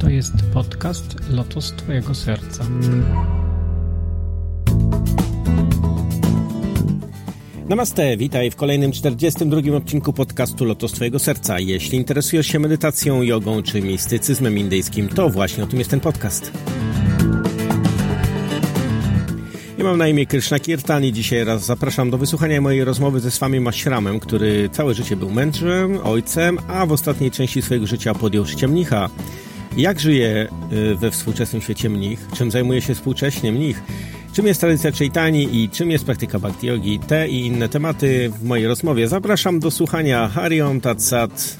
To jest podcast Lotus Twojego Serca. Namaste, witaj w kolejnym 42. odcinku podcastu Lotos Twojego Serca. Jeśli interesujesz się medytacją, jogą czy mistycyzmem indyjskim, to właśnie o tym jest ten podcast. Ja mam na imię Krishna Kirtan i dzisiaj raz zapraszam do wysłuchania mojej rozmowy ze Swami Yashramem, który całe życie był mędrzem, ojcem, a w ostatniej części swojego życia podjął życie mnicha. Jak żyje we współczesnym świecie mnich? Czym zajmuje się współcześnie mnich? Czym jest tradycja Chaitani i czym jest praktyka Bhakti Yogi? Te i inne tematy w mojej rozmowie. Zapraszam do słuchania. Hari Om Tat Sat.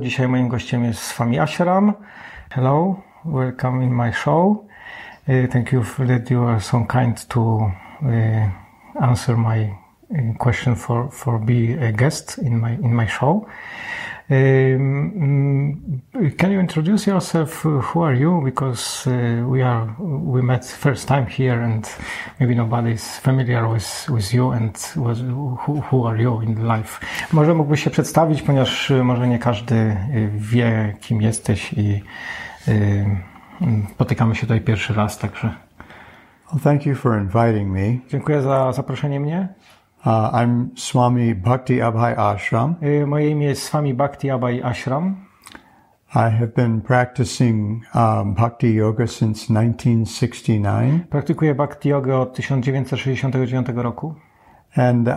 Dzisiaj moim gościem jest Swami Yashram. Hello. Welcome in my show. Thank you for that you are so kind to answer my question for be a guest in my show. Can you introduce yourself? Who are you? Because we met first time here, and maybe nobody's familiar with you and who are you in life. Może mógłbyś się przedstawić, ponieważ może nie każdy wie, kim jesteś i spotykamy się tutaj pierwszy raz, także. Well, thank you for inviting me. Dziękuję za zaproszenie mnie. I'm Swami Bhakti Abhai Ashram. Moje imię jest Swami Bhakti Abhai Ashram. I have been practicing Bhakti Yoga since 1969. Praktykuję Bhakti Yoga od 1969 roku. And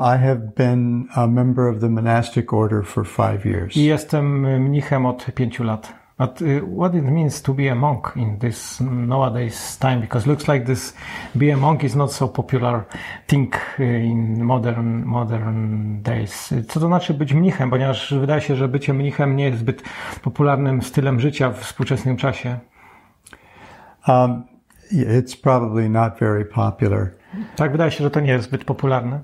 I have been a member of the monastic order for 5 years. I jestem mnichem od 5 lat. But what it means to be a monk in this nowadays time? Because looks like this, be a monk is not so popular thing in modern days. Co to znaczy być mnichem? Ponieważ wydaje się, że bycie mnichem nie jest zbyt popularnym stylem życia w współczesnym czasie. It's probably not very popular. Tak, wydaje się, że to nie jest zbyt popularne.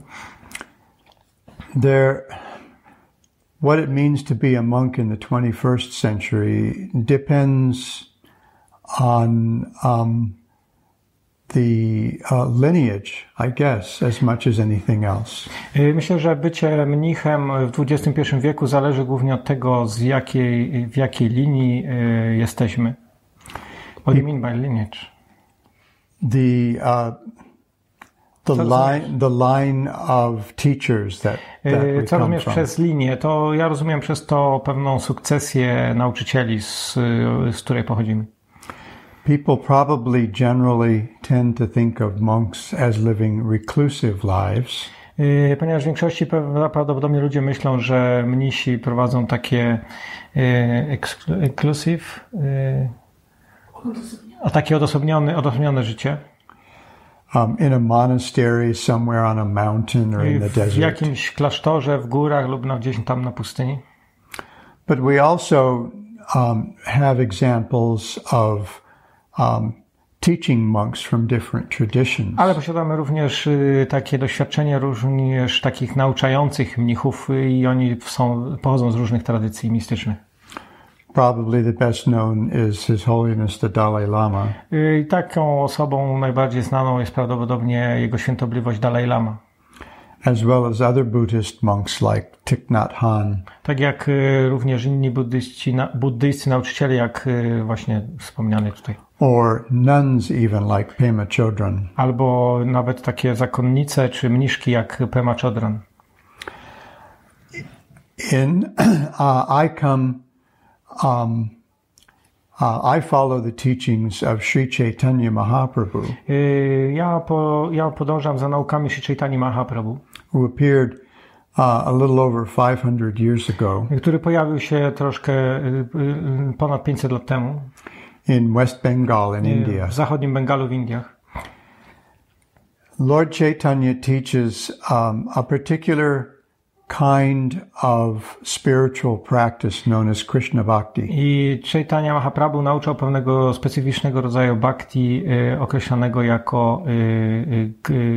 What it means to be a monk in the 21st century depends on the lineage, I guess, as much as anything else. Myślę, że bycie mnichem w XXI wieku zależy głównie od tego, w jakiej linii jesteśmy. What do you mean by lineage? The line of teachers that co rozumiesz przez linię? To ja rozumiem przez to pewną sukcesję nauczycieli, z której pochodzimy. People probably generally tend to think of monks as living reclusive lives. Ponieważ w większości prawdopodobnie ludzie myślą, że mnisi prowadzą takie odosobnione życie. In a monastery somewhere on a mountain or in the desert. W jakimś klasztorze w górach lub gdzieś tam na pustyni. But we also have examples of teaching monks from different traditions. Ale posiadamy również takie doświadczenie również takich nauczających mnichów i oni pochodzą z różnych tradycji mistycznych. Probably the best known is His Holiness the Dalai Lama. I taką osobą najbardziej znaną jest prawdopodobnie jego świętobliwość Dalai Lama. As well as other Buddhist monks like Thich Nhat Hanh. Tak jak również inni buddyjscy nauczyciele, jak właśnie wspomniany tutaj. Or nuns even like Pema Chodron. Albo nawet takie zakonnice czy mniszki jak Pema Chodron. in I follow the teachings of Sri Chaitanya Mahaprabhu. Ja podążam za naukami Sri Chaitanya Mahaprabhu, who appeared a little over 500 years ago, który pojawił się troszkę ponad 500 lat temu in West Bengal in India. W zachodnim Bengalu w Indiach. Lord Chaitanya teaches a particular kind of spiritual practice known as Krishna bhakti. I Chaitanya Mahaprabhu nauczał pewnego specyficznego rodzaju bhakti określanego jako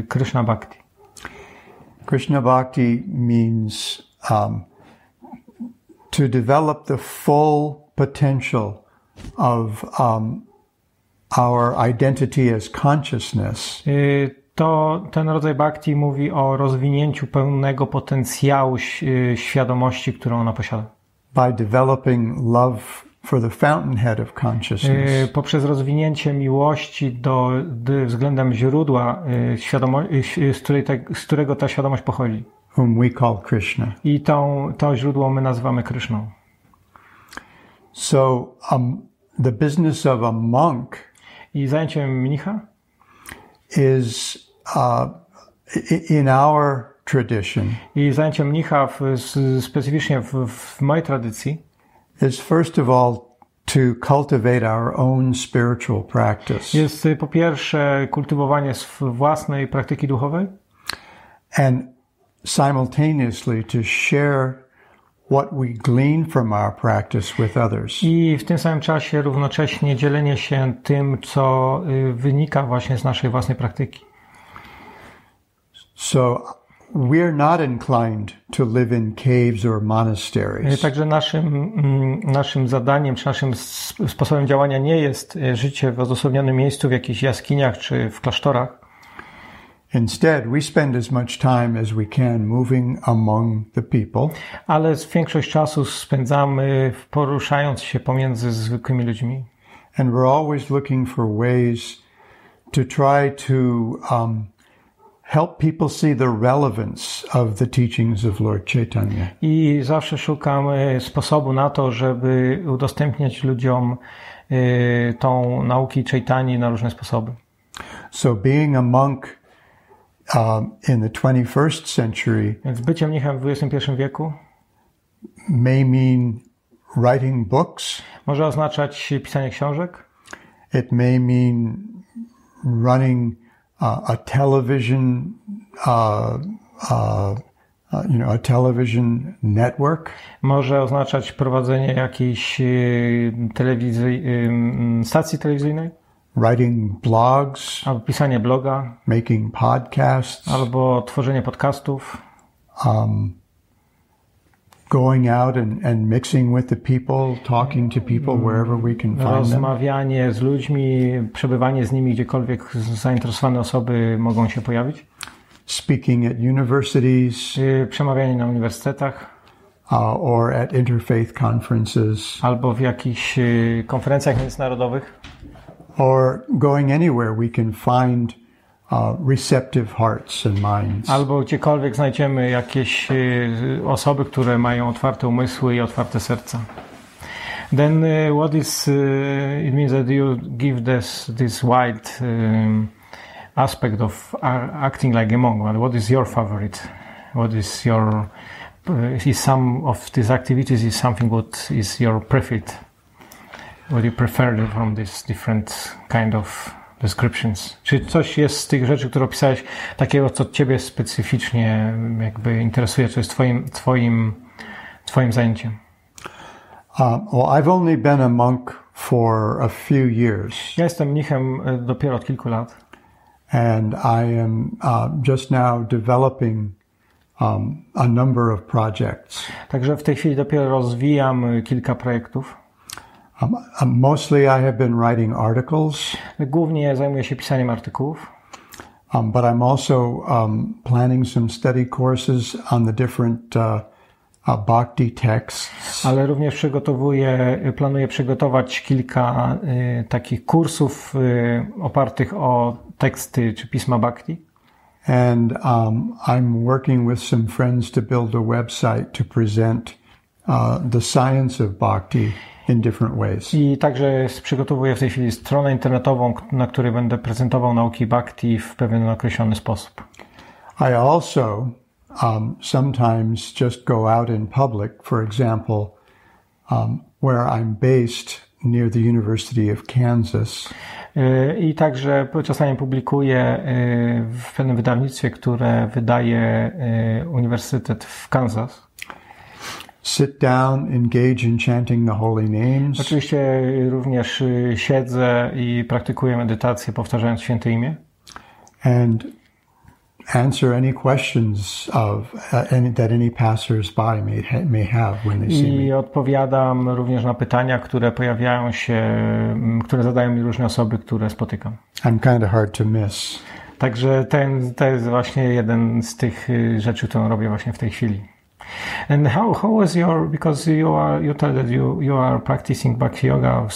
Krishna bhakti. Krishna bhakti means to develop the full potential of our identity as consciousness. To ten rodzaj bhakti mówi o rozwinięciu pełnego potencjału świadomości, którą ona posiada. By developing love for the fountainhead of consciousness. Poprzez rozwinięcie miłości względem źródła, z którego ta świadomość pochodzi. Whom we call Krishna. I to źródło my nazywamy Krishną. So the business of a monk. I zajęciem mnicha is in our tradition. I zajęcie mnicha specyficznie w mojej tradycji is first of all to cultivate our own spiritual practice. Jest po pierwsze kultywowanie własnej praktyki duchowej. And simultaneously to share what we glean from our practice with others. I w tym samym czasie równocześnie dzielenie się tym, co wynika właśnie z naszej własnej praktyki. So we are not inclined to live in caves or monasteries. Także naszym zadaniem czy naszym sposobem działania nie jest życie w odosobnionym miejscu w jakichś jaskiniach czy w klasztorach. Instead, we spend as much time as we can moving among the people. Ale większość czasu spędzamy poruszając się pomiędzy zwykłymi ludźmi. And we're always looking for ways to try to help people see the relevance of the teachings of Lord Chaitanya. I zawsze szukamy sposobu na to, żeby udostępniać ludziom tą nauki Chaitani na różne sposoby. So being a monk in the 21st century, więc bycie mnichem w XXI wieku may mean writing books. Może oznaczać pisanie książek. It may mean running a television, a television network. Może oznaczać prowadzenie jakiejś stacji telewizyjnej. Writing blogs, albo pisanie bloga, making podcasts, albo tworzenie podcastów, going out and mixing with the people, talking to people wherever we can find them. Rozmawianie z ludźmi, przebywanie z nimi gdziekolwiek zainteresowane osoby mogą się pojawić. Speaking at universities, przemawianie na uniwersytetach. Or at interfaith conferences, albo w jakichś konferencjach międzynarodowych. Or going anywhere we can find receptive hearts and minds. Albo gdziekolwiek znajdziemy jakieś osoby, które mają otwarte umysły i otwarte serca. Then what is it means that you give this wide aspect of acting like a monk? And what is your favorite? What is your is some of these activities is something what is your preferred? What you prefer from these different kind of descriptions? Czy coś jest z tych rzeczy, które opisałeś, takiego, co ciebie specyficznie jakby interesuje, co jest twoim zajęciem? Well, I've only been a monk for a few years. Ja jestem mnichem dopiero od kilku lat. And I am just now developing a number of projects. Także w tej chwili dopiero rozwijam kilka projektów. Mostly I have been writing articles. Głównie zajmuję się pisaniem artykułów. But I'm also planning some study courses on the different bhakti texts. Ale również planuję przygotować kilka takich kursów opartych o teksty czy pisma bhakti. And I'm working with some friends to build a website to present the science of bhakti in different ways. I także przygotowuję w tej chwili stronę internetową, na której będę prezentował nauki bhakti w pewien określony sposób. I also sometimes just go out in public, for example, where I'm based near the University of Kansas. I także czasami publikuję w pewnym wydawnictwie, które wydaje Uniwersytet w Kansas. Sit down, engage in chanting the holy names. Oczywiście również siedzę i praktykuję medytację, powtarzając święte imię. And answer any questions that any passers-by may have when they see me. I odpowiadam również na pytania, które pojawiają się, które zadają mi różne osoby, które spotykam. I'm kind of hard to miss. Także to jest właśnie jeden z tych rzeczy, którą robię właśnie w tej chwili. And how was your, because you told that you are practicing Bhakti Yoga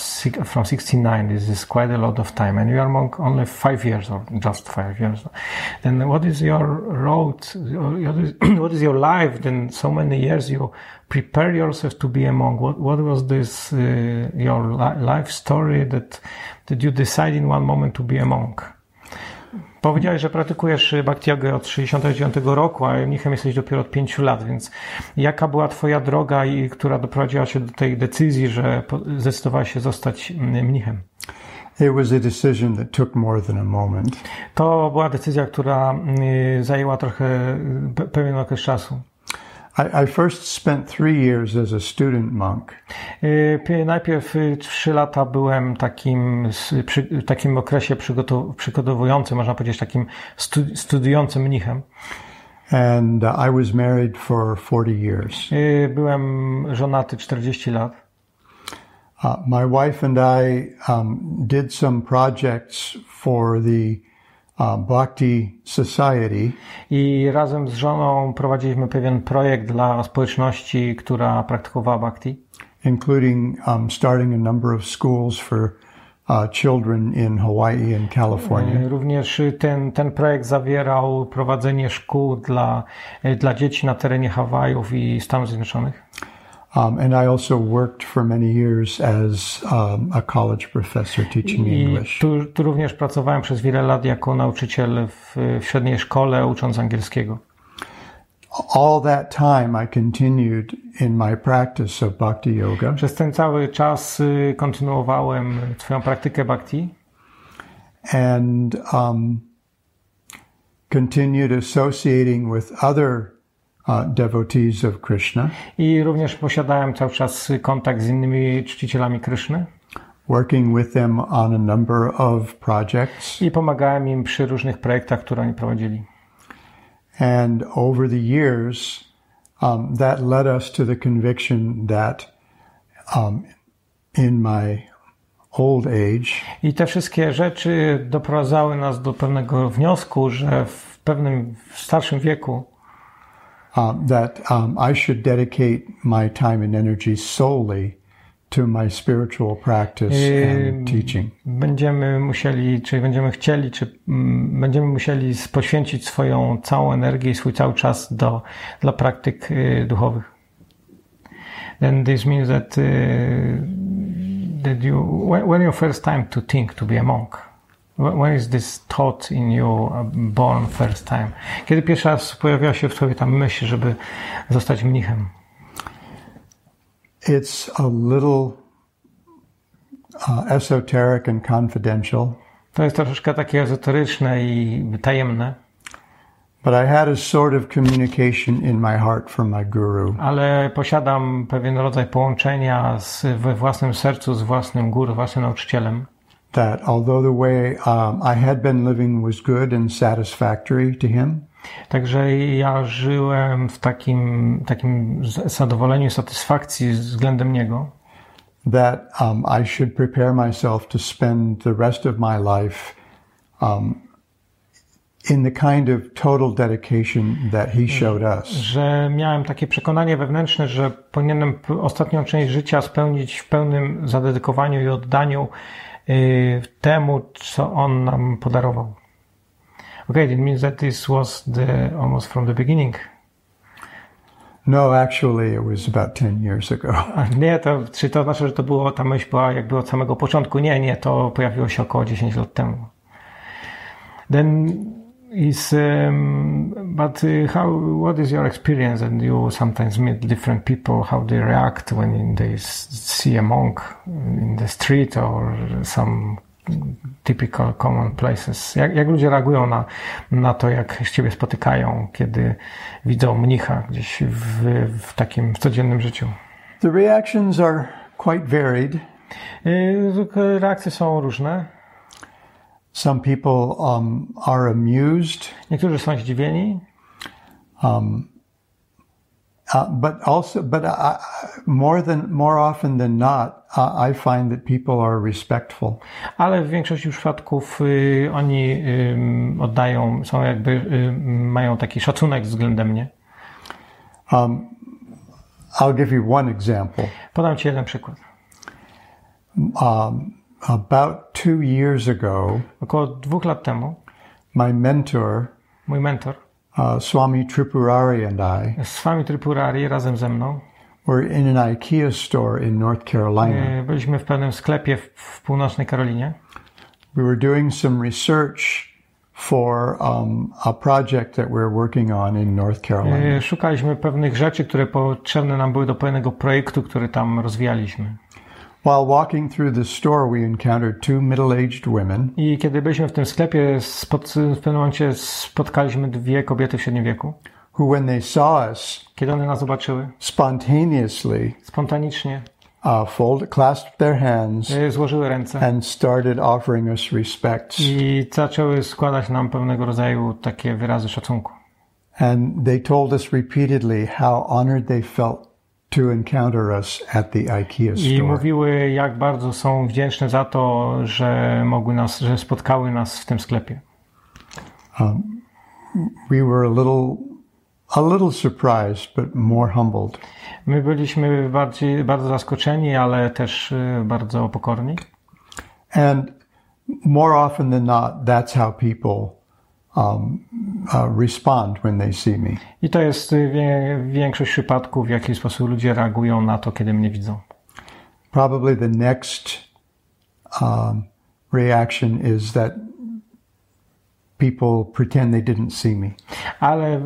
from 69, this is quite a lot of time, and you are monk only 5 years or just 5 years. Then what is your road, what is your life, then so many years you prepare yourself to be a monk. What was this, your life story that you decide in one moment to be a monk? Powiedziałeś, że praktykujesz Bhakti Jogę od 1969 roku, a mnichem jesteś dopiero od 5 lat, więc jaka była twoja droga, i która doprowadziła cię do tej decyzji, że zdecydowałeś się zostać mnichem? It was a decision that took more than a moment. To była decyzja, która zajęła trochę pewien okres czasu. I first spent 3 years as a student monk. Najpierw 3 lata byłem takim okresie przygotowującym, można powiedzieć takim studiującym mnichem. And I was married for 40 years. Byłem żonaty 40 lat. My wife and I did some projects for the Bhakti Society. I razem z żoną prowadziliśmy pewien projekt dla społeczności, która praktykowała bhakti, including starting a number of schools for children in Hawaii and California. Również ten projekt zawierał prowadzenie szkół dla dzieci na terenie Hawajów i Stanów Zjednoczonych. And I also worked for many years as a college professor teaching English. Tu również pracowałem przez wiele lat jako nauczyciel w średniej szkole, ucząc angielskiego. All that time I continued in my practice of Bhakti Yoga. Przez ten cały czas kontynuowałem swoją praktykę bhakti. And continued associating with other devotees of Krishna. I również posiadałem cały czas kontakt z innymi czcicielami Kryszny. Working with them on a number of projects. I pomagałem im przy różnych projektach, które oni prowadzili. And over the years, that led us to the conviction that in my old age. I te wszystkie rzeczy doprowadzały nas do pewnego wniosku, że w pewnym starszym wieku I should dedicate my time and energy solely to my spiritual practice and teaching. Będziemy musieli poświęcić swoją całą energię i swój cały czas dla praktyk duchowych. Then this means that you, when your first time to think to be a monk. When is this thought in you born first time? Kiedy pierwszy raz pojawiła się w tobie ta myśl, żeby zostać mnichem? It's a little esoteric and confidential. To jest troszeczkę takie ezoteryczne i tajemne. But I had a sort of communication in my heart from my guru. Ale posiadam pewien rodzaj połączenia we własnym sercu z własnym guru, własnym nauczycielem. That although the way I had been living was good and satisfactory to him. Także ja żyłem w takim zadowoleniu, satysfakcji względem niego. That I should prepare myself to spend the rest of my life in the kind of total dedication that he showed us. Że miałem takie przekonanie wewnętrzne, że powinienem ostatnią część życia spełnić w pełnym zadedykowaniu i oddaniu temu, co on nam podarował. Okay, it means that this was almost from the beginning. No, actually it was about 10 years ago. Nie, czy to znaczy, że to było, ta myśl była jakby od samego początku? Nie, to pojawiło się około 10 lat temu. Then is what is your experience? And you sometimes meet different people, how they react when they see a monk in the street or some typical common places. Jak ludzie reagują na to, jak ciebie spotykają, kiedy widzą mnicha gdzieś w takim codziennym życiu? The reactions are quite varied. Reakcje są różne. Some people are amused. Niektórzy są zdziwieni. But more often than not, I find that people are respectful. Ale w większości przypadków oni oddają, są jakby mają taki szacunek względem mnie. I'll give you one example. Podam ci jeden przykład. About 2 years ago, około 2 lat temu, mój mentor, Swami Tripurari and I, Swami Tripurari razem ze mną, were in an IKEA store in North Carolina. Byliśmy w pewnym sklepie w północnej Karolinie. We were doing some research for a project that we're working on in North Carolina. Szukaliśmy pewnych rzeczy, które potrzebne nam były do pewnego projektu, który tam rozwijaliśmy. While walking through the store, we encountered two middle-aged women. I kiedy byliśmy w tym sklepie, w pewnym momencie spotkaliśmy 2 kobiety w średnim wieku. Who, when they saw us, kiedy one nas zobaczyły, spontanicznie, clasped their hands, złożyły ręce, and started offering us respects. I zaczęły składać nam pewnego rodzaju takie wyrazy szacunku. And they told us repeatedly how honored they felt to encounter us at the IKEA store. I mówiły, jak bardzo są wdzięczne za to, że że spotkały nas w tym sklepie. We were a little surprised, but more humbled. My byliśmy bardzo zaskoczeni, ale też bardzo pokorni. And more often than not, that's how people respond when they see me. I to jest większość przypadków, w jaki sposób ludzie reagują na to, kiedy mnie widzą. Probably the next reaction is that people pretend they didn't see me. Ale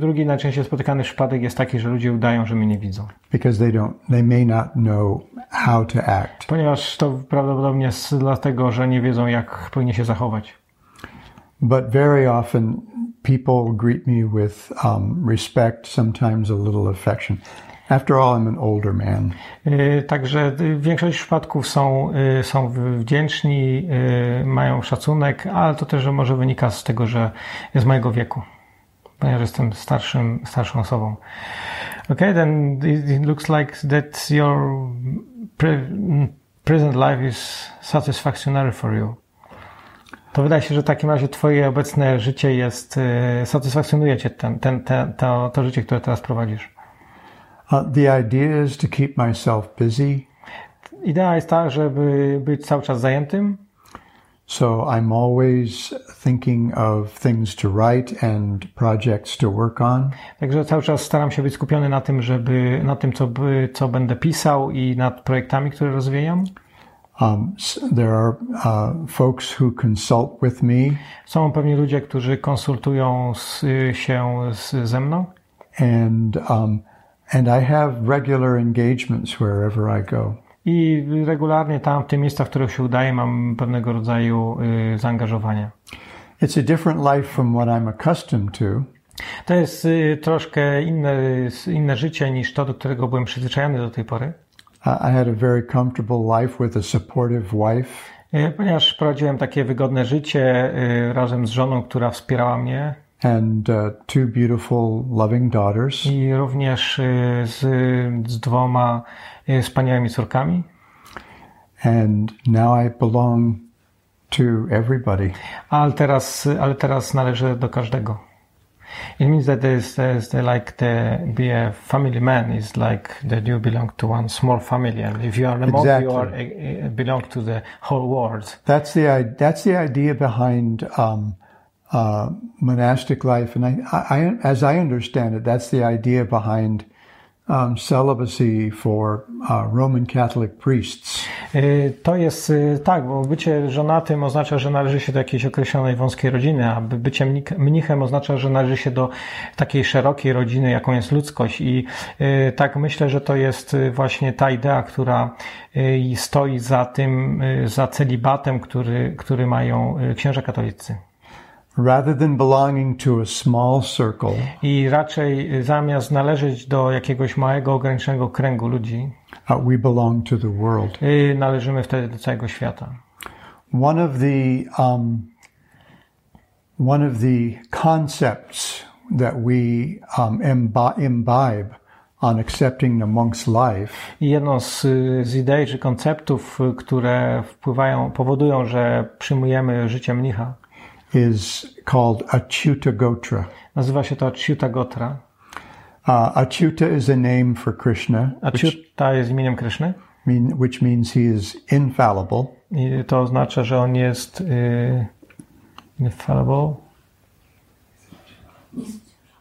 drugi najczęściej spotykany przypadek jest taki, że ludzie udają, że mnie nie widzą. Because they may not know how to act. Ponieważ to prawdopodobnie jest dlatego, że nie wiedzą, jak powinni się zachować. But very often people greet me with respect, sometimes a little affection. After all, I'm an older man. Także w większości przypadków są wdzięczni, mają szacunek, ale to też może wynika z tego, że jest mojego wieku, ponieważ jestem starszą osobą. Okay, then it looks like that your present life is satisfactory for you. To wydaje się, że w takim razie twoje obecne życie jest, satysfakcjonuje cię to życie, które teraz prowadzisz. The idea is to keep myself busy. Idea jest ta, żeby być cały czas zajętym. So I'm always thinking of things to write and projects to work on. Także cały czas staram się być skupiony na tym, co będę pisał i nad projektami, które rozwijam. There are folks who consult with me. Są pewni ludzie, którzy konsultują ze mną. And I have regular engagements wherever I go. I regularnie w tych miejscach, w których się udaje, mam pewnego rodzaju zaangażowania. It's a different life from what I'm accustomed to. To jest troszkę inne życie niż to, do którego byłem przyzwyczajony do tej pory. I had a very comfortable life with a supportive wife. Ponieważ prowadziłem takie wygodne życie razem z żoną, która wspierała mnie. And 2 beautiful, loving daughters. I również z 2 wspaniałymi córkami. And now I belong to everybody. Ale teraz należę do każdego. It means that be a family man is like that you belong to one small family, and if you are a monk, exactly, you belong to the whole world. That's the idea behind monastic life. And I, as I understand it, that's the idea behind celibacy for Roman Catholic priests. To jest tak, bo bycie żonatym oznacza, że należy się do jakiejś określonej wąskiej rodziny, a bycie mnichem oznacza, że należy się do takiej szerokiej rodziny, jaką jest ludzkość. I tak myślę, że to jest właśnie ta idea, która stoi za tym, za celibatem, który mają księża katolicy. Rather than belonging to a small circle, i raczej zamiast należeć do jakiegoś małego, ograniczonego kręgu ludzi, we belong to the world. Należymy wtedy do całego świata. One of the concepts that we imbibe on accepting the monk's life. Jedną z idei czy konceptów, które powodują, że przyjmujemy życie mnicha, is called Achyutagotra. Nazywa się to Achyutagotra. Achyuta is a name for Krishna. Achyuta jest imieniem Krishny. Which means he is infallible. I to oznacza, że on jest infallible.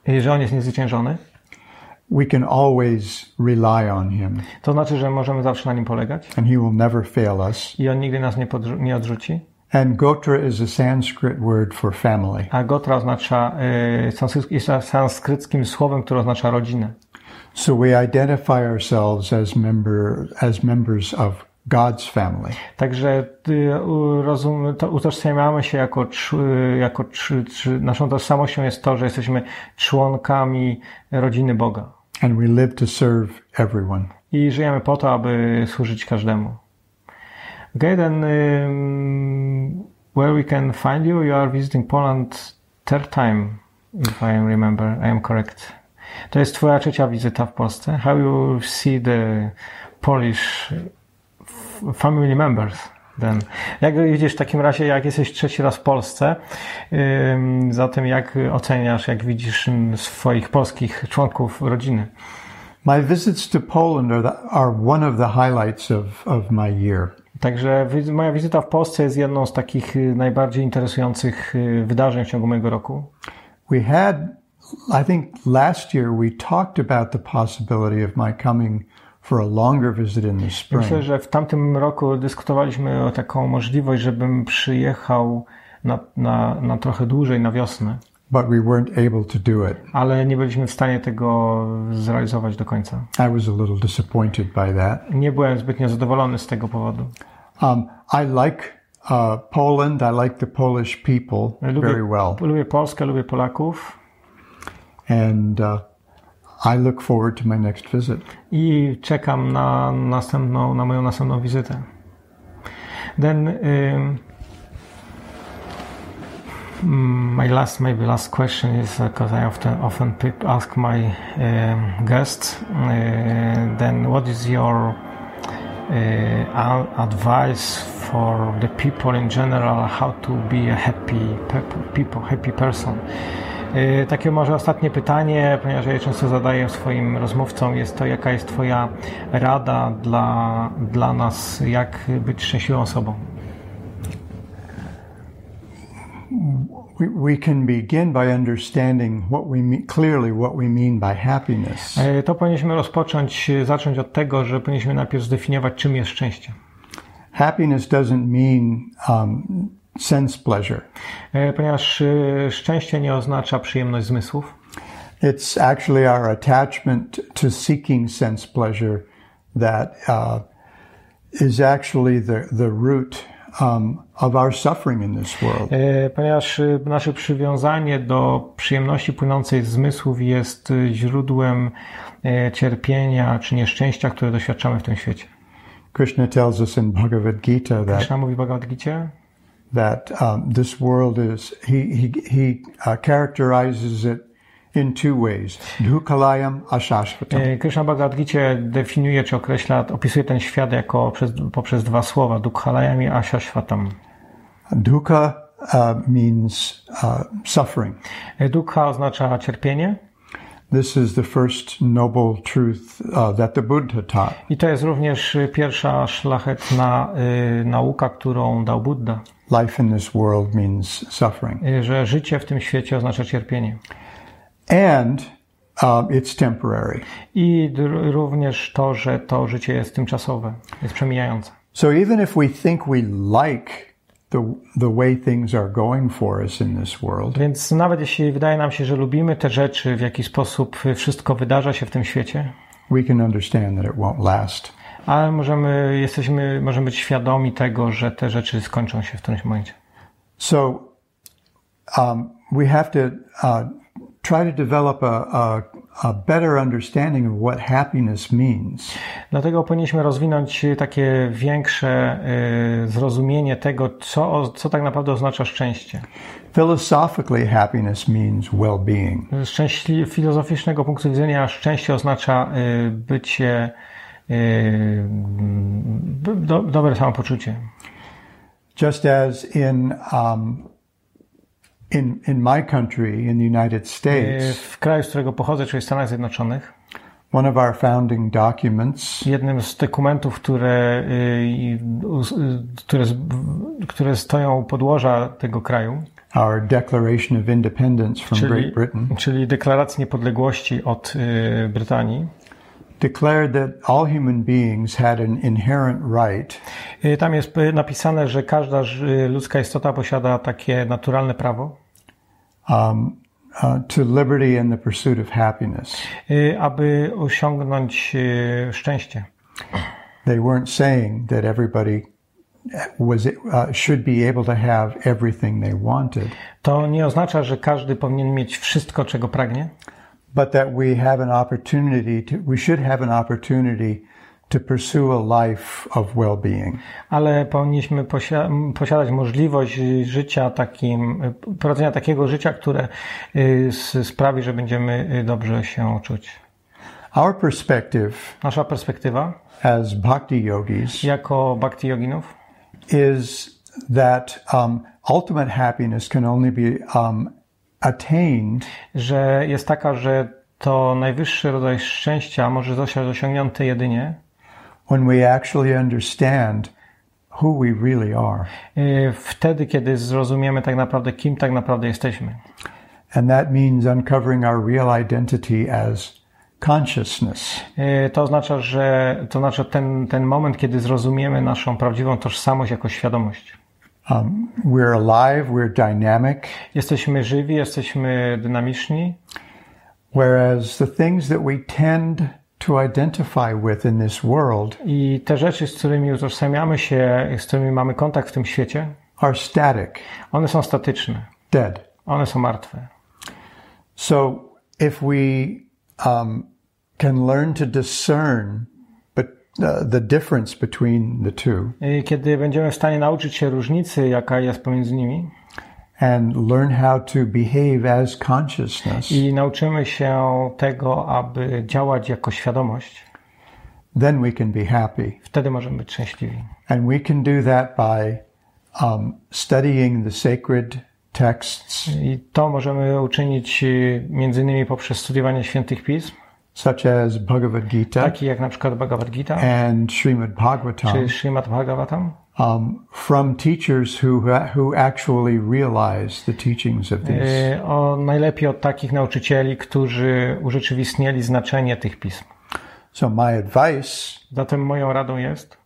I że on jest niezwyciężony. We can always rely on him. To znaczy, że możemy zawsze na nim polegać. And he will never fail us. I on nigdy nas nie odrzuci. And gotra is a Sanskrit word for family. A gotra oznacza, jest sanskryckim słowem, które oznacza rodzinę. So we identify ourselves as members of God's family. Także utożsamiamy się naszą tożsamością jest to, że jesteśmy członkami rodziny Boga. And we live to serve everyone. I żyjemy po to, aby służyć każdemu. Okay, then where we can find you? You are visiting Poland third time, if I remember, I am correct. To jest twoja trzecia wizyta w Polsce. How you see the Polish family members then? Jak widzisz w takim razie, jak jesteś trzeci raz w Polsce, zatem jak oceniasz, jak widzisz swoich polskich członków rodziny? My visits to Poland are one of the highlights of my year. Także moja wizyta w Polsce jest jedną z takich najbardziej interesujących wydarzeń w ciągu mojego roku. We had, I think last year we talked about the possibility of my coming for a longer visit in the spring. Myślę, że w tamtym roku dyskutowaliśmy o taką możliwość, żebym przyjechał na trochę dłużej, na wiosnę. But we weren't able to do it. Ale nie byliśmy w stanie tego zrealizować do końca. I was a little disappointed by that. Nie byłem zbytnio zadowolony z tego powodu. I like Poland. I like the Polish people very well. Lubię Polskę, lubię Polaków. And I look forward to my next visit. I czekam na moją następną wizytę. Then my last question is, because I often ask my guests, then what is your advice for the people in general, how to be a happy person? Takie może ostatnie pytanie, ponieważ ja je często zadaję swoim rozmówcom, jest to, jaka jest twoja rada dla nas, jak być szczęśliwą osobą? We can begin by understanding what we mean by happiness. To powinniśmy zacząć od tego, że powinniśmy najpierw zdefiniować, czym jest szczęście. Happiness doesn't mean sense pleasure. Ponieważ szczęście nie oznacza przyjemność zmysłów. It's actually our attachment to seeking sense pleasure that is actually the root of our suffering in this world. Ponieważ nasze przywiązanie do przyjemności płynącej z zmysłów jest źródłem cierpienia czy nieszczęścia, które doświadczamy w tym świecie. Krishna tells us in Bhagavad Gita that Krishna mówi w Bhagavad Gicie, that this world is he characterizes it in two ways. Dukkalayam ashashvatam. Krishna Bhagavad Gita definiuje czy określa, opisuje ten świat jako poprzez dwa słowa: dukkhalayam i ashashvatam. Dukkha means suffering. Dukkha oznacza cierpienie. This is the first noble truth that the Buddha taught. I to jest również pierwsza szlachetna nauka, którą dał Buddha. Life in this world means suffering. Że życie w tym świecie oznacza cierpienie. And it's temporary. I również to, że to życie jest tymczasowe, jest przemijające. So even if we think we like the way things are going for us in this world. Więc nawet jeśli wydaje nam się, że lubimy te rzeczy, w jaki sposób wszystko wydarza się w tym świecie, we can understand that it won't last. Ale możemy być świadomi tego, że te rzeczy skończą się w którymś momencie. So we have to try to develop a better understanding of what happiness means. Dlatego powinniśmy rozwinąć takie większe zrozumienie tego, co tak naprawdę oznacza szczęście. Philosophically, happiness means well-being. Z filozoficznego punktu widzenia szczęście oznacza bycie dobre samopoczucie. Just as in my country, in the United States, w kraju, z którego pochodzę, czyli w Stanach Zjednoczonych, one of our founding documents, jednym z dokumentów, które stoją u podłoża tego kraju, our Declaration of Independence from Great Britain, czyli deklaracja niepodległości od Brytanii, declared that all human beings had an inherent right. Tam jest napisane, że każda ludzka istota posiada takie naturalne prawo to liberty and the pursuit of happiness. Aby osiągnąć szczęście. They weren't saying that everybody should be able to have everything they wanted. To nie oznacza, że każdy powinien mieć wszystko, czego pragnie. But that we should have an opportunity to pursue a life of well-being. Ale powinniśmy posiadać możliwość życia prowadzenia takiego życia, które sprawi, że będziemy dobrze się czuć. Nasza perspektywa, as bhakti yogis, jako bhakti yoginów, is that ultimate happiness can only be attained, że jest taka, że to najwyższy rodzaj szczęścia może zostać osiągnięty jedynie when we actually understand who we really are. Wtedy, kiedy zrozumiemy tak naprawdę, kim tak naprawdę jesteśmy. And that means uncovering our real identity as consciousness. To oznacza, że ten moment, kiedy zrozumiemy naszą prawdziwą tożsamość jako świadomość. We're alive, we're dynamic. Jesteśmy żywi, jesteśmy dynamiczni. Whereas the things that we tend to identify with in this world, i te rzeczy, z którymi utożsamiamy się, z którymi mamy kontakt w tym świecie, are static. One są statyczne. Dead. One są martwe. So if we can learn to discern the difference between the two. Kiedy będziemy w stanie nauczyć się różnicy, jaka jest pomiędzy nimi, and learn how to behave as consciousness. I nauczymy się tego, aby działać jako świadomość. Then we can be happy. Wtedy możemy być szczęśliwi. And we can do that by studying the sacred texts. I to możemy uczynić między innymi poprzez studiowanie świętych pism. Such as Bhagavad Gita, taki jak na przykład Bhagavad Gita, and Śrimad Bhagavatam, czy Śrimad Bhagavatam, from teachers who actually realize the teachings of these. Najlepiej od takich nauczycieli, którzy urzeczywistnieli znaczenie tych pism. So my advice, zatem moją radą jest,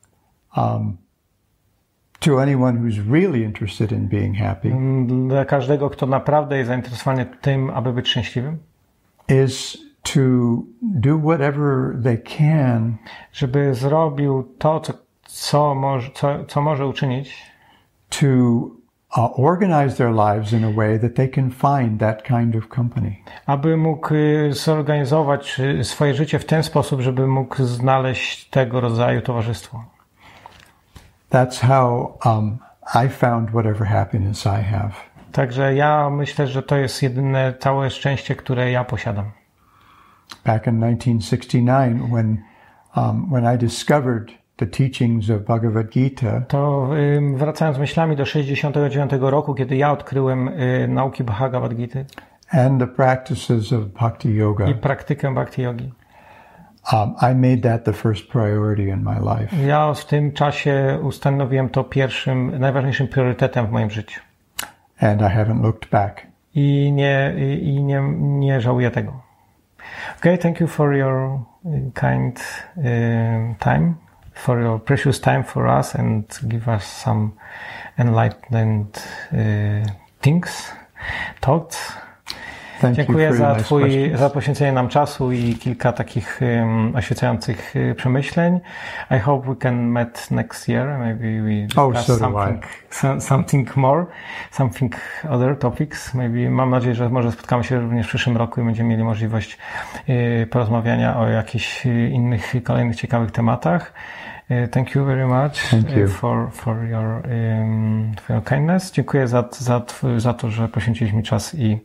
to anyone who's really interested in being happy, dla każdego, kto naprawdę jest zainteresowany tym, aby być szczęśliwym, is to do whatever they can, żeby zrobił to, co może uczynić, to organize their lives in a way that they can find that kind of company. Aby mógł zorganizować swoje życie w ten sposób, żeby mógł znaleźć tego rodzaju towarzystwo. That's how I found whatever happiness I have. Także ja myślę, że to jest jedyne całe szczęście, które ja posiadam. Back in 1969, when I discovered the teachings of Bhagavad Gita, to wracając myślami do 1969 roku, kiedy ja odkryłem nauki Bhagavad Gita, and the practices of Bhakti Yoga. I praktykę Bhakti Yogi. I made that the first priority in my life. Ja w tym czasie ustanowiłem to pierwszym, najważniejszym priorytetem w moim życiu. And I haven't looked back. I nie żałuję tego. Okay, thank you for your kind time, for your precious time for us and give us some enlightened thoughts. Dziękuję za poświęcenie nam czasu i kilka takich oświecających przemyśleń. I hope we can meet next year. Maybe we discuss something other topics. Maybe, mam nadzieję, że może spotkamy się również w przyszłym roku i będziemy mieli możliwość porozmawiania o jakichś innych, kolejnych ciekawych tematach. Thank you very much for your kindness. Dziękuję za to, że poświęciliśmy czas i...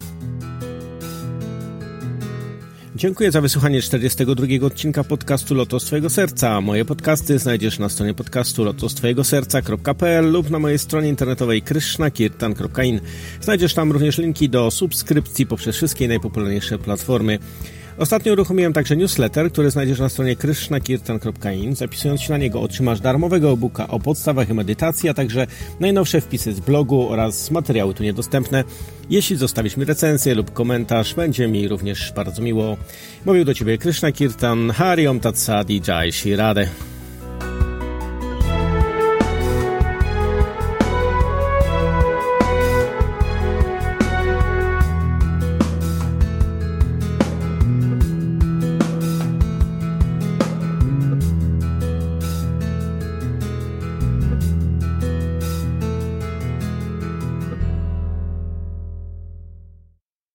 Dziękuję za wysłuchanie 42. odcinka podcastu Lotos Twojego Serca. Moje podcasty znajdziesz na stronie podcastu lotostwojegoserca.pl lub na mojej stronie internetowej krishnakirtan.in. Znajdziesz tam również linki do subskrypcji poprzez wszystkie najpopularniejsze platformy. Ostatnio uruchomiłem także newsletter, który znajdziesz na stronie krishnakirtan.in. Zapisując się na niego otrzymasz darmowego e-booka o podstawach i medytacji, a także najnowsze wpisy z blogu oraz materiały tu niedostępne. Jeśli zostawisz mi recenzję lub komentarz, będzie mi również bardzo miło. Mówił do Ciebie Krishna Kirtan, Hariom Tatsadi, Jai Shri Radhe.